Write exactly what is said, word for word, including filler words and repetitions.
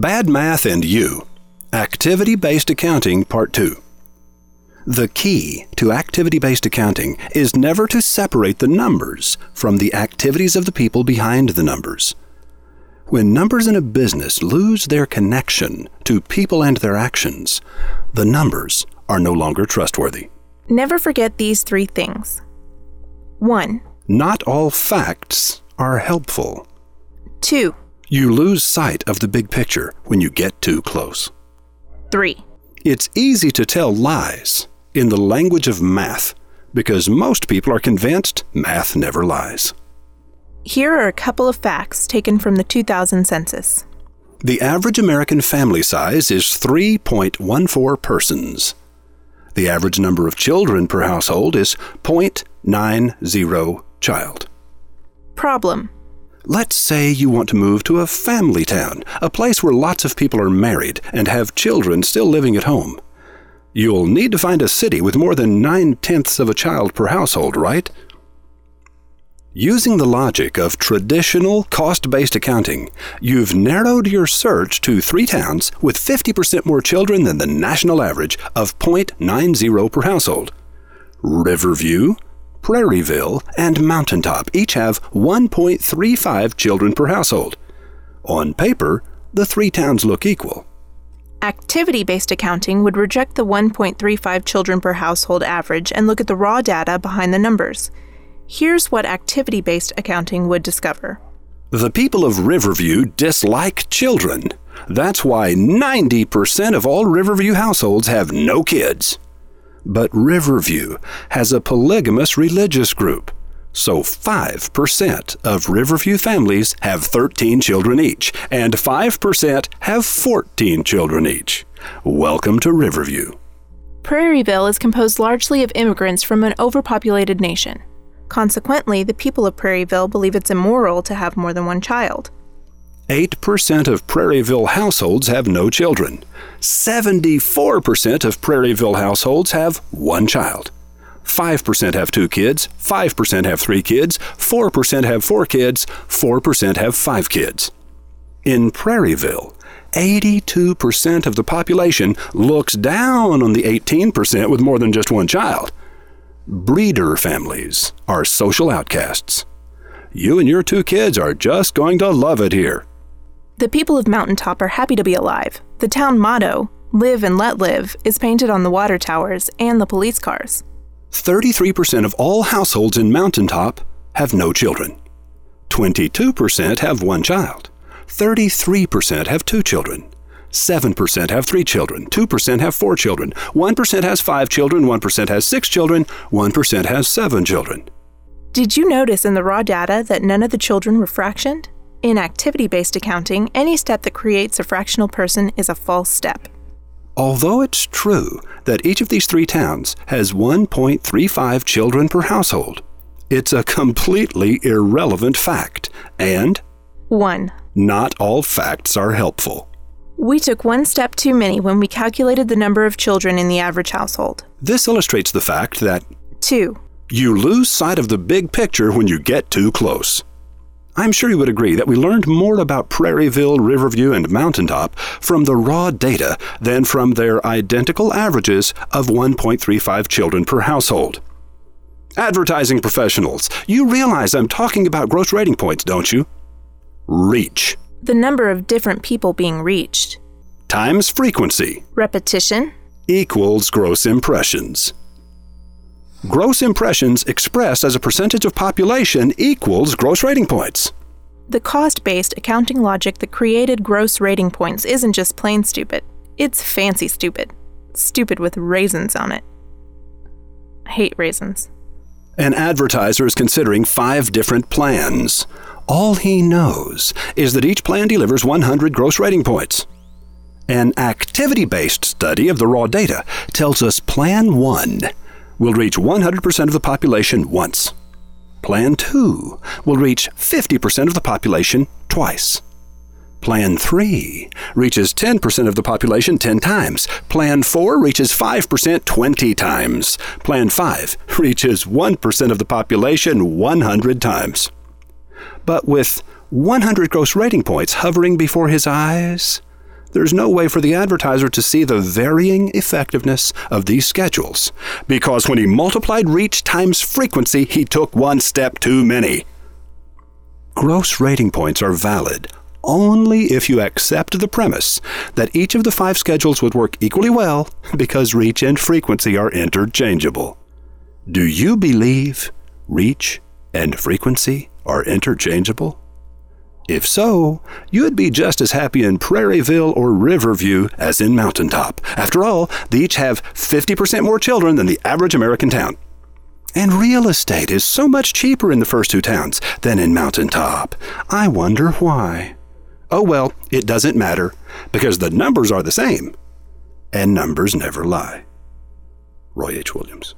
Bad Math and You, Activity-Based Accounting Part two. The key to activity-based accounting is never to separate the numbers from the activities of the people behind the numbers. When numbers in a business lose their connection to people and their actions, the numbers are no longer trustworthy. Never forget these three things. One. Not all facts are helpful. Two. You lose sight of the big picture when you get too close. Three. It's easy to tell lies in the language of math because most people are convinced math never lies. Here are a couple of facts taken from the two thousand census. The average American family size is three point one four persons. The average number of children per household is zero point nine zero child. Problem. Let's say you want to move to a family town, a place where lots of people are married and have children still living at home. You'll need to find a city with more than nine-tenths of a child per household, right? Using the logic of traditional cost-based accounting, you've narrowed your search to three towns with fifty percent more children than the national average of zero point nine zero per household. Riverview, Prairieville, and Mountaintop each have one point three five children per household. On paper, the three towns look equal. Activity-based accounting would reject the one point three five children per household average and look at the raw data behind the numbers. Here's what activity-based accounting would discover. The people of Riverview dislike children. That's why ninety percent of all Riverview households have no kids. But Riverview has a polygamous religious group, so five percent of Riverview families have thirteen children each, and five percent have fourteen children each. Welcome to Riverview. Prairieville is composed largely of immigrants from an overpopulated nation. Consequently, the people of Prairieville believe it's immoral to have more than one child. eight percent of Prairieville households have no children. seventy-four percent of Prairieville households have one child. five percent have two kids, five percent have three kids, four percent have four kids, four percent have five kids. In Prairieville, eighty-two percent of the population looks down on the eighteen percent with more than just one child. Breeder families are social outcasts. You and your two kids are just going to love it here. The people of Mountaintop are happy to be alive. The town motto, live and let live, is painted on the water towers and the police cars. thirty-three percent of all households in Mountaintop have no children. twenty-two percent have one child. thirty-three percent have two children. seven percent have three children, two percent have four children, one percent has five children, one percent has six children, one percent has seven children. Did you notice in the raw data that none of the children were fractioned? In activity-based accounting, any step that creates a fractional person is a false step. Although it's true that each of these three towns has one point three five children per household, it's a completely irrelevant fact. And one. Not all facts are helpful. We took one step too many when we calculated the number of children in the average household. This illustrates the fact that two. You lose sight of the big picture when you get too close. I'm sure you would agree that we learned more about Prairieville, Riverview, and Mountaintop from the raw data than from their identical averages of one point three five children per household. Advertising professionals, you realize I'm talking about gross rating points, don't you? Reach. The number of different people being reached. Times frequency. Repetition. Equals gross impressions. Gross impressions expressed as a percentage of population equals gross rating points. The cost-based accounting logic that created gross rating points isn't just plain stupid. It's fancy stupid. Stupid with raisins on it. I hate raisins. An advertiser is considering five different plans. All he knows is that each plan delivers one hundred gross rating points. An activity-based study of the raw data tells us Plan one will reach one hundred percent of the population once. Plan two will reach fifty percent of the population twice. Plan three reaches ten percent of the population ten times. Plan four reaches five percent twenty times. Plan five reaches one percent of the population one hundred times. But with one hundred gross rating points hovering before his eyes, there's no way for the advertiser to see the varying effectiveness of these schedules, because when he multiplied reach times frequency, he took one step too many. Gross rating points are valid only if you accept the premise that each of the five schedules would work equally well because reach and frequency are interchangeable. Do you believe reach and frequency are interchangeable? If so, you'd be just as happy in Prairieville or Riverview as in Mountaintop. After all, they each have fifty percent more children than the average American town. And real estate is so much cheaper in the first two towns than in Mountaintop. I wonder why. Oh well, it doesn't matter, because the numbers are the same, and numbers never lie. Roy H. Williams.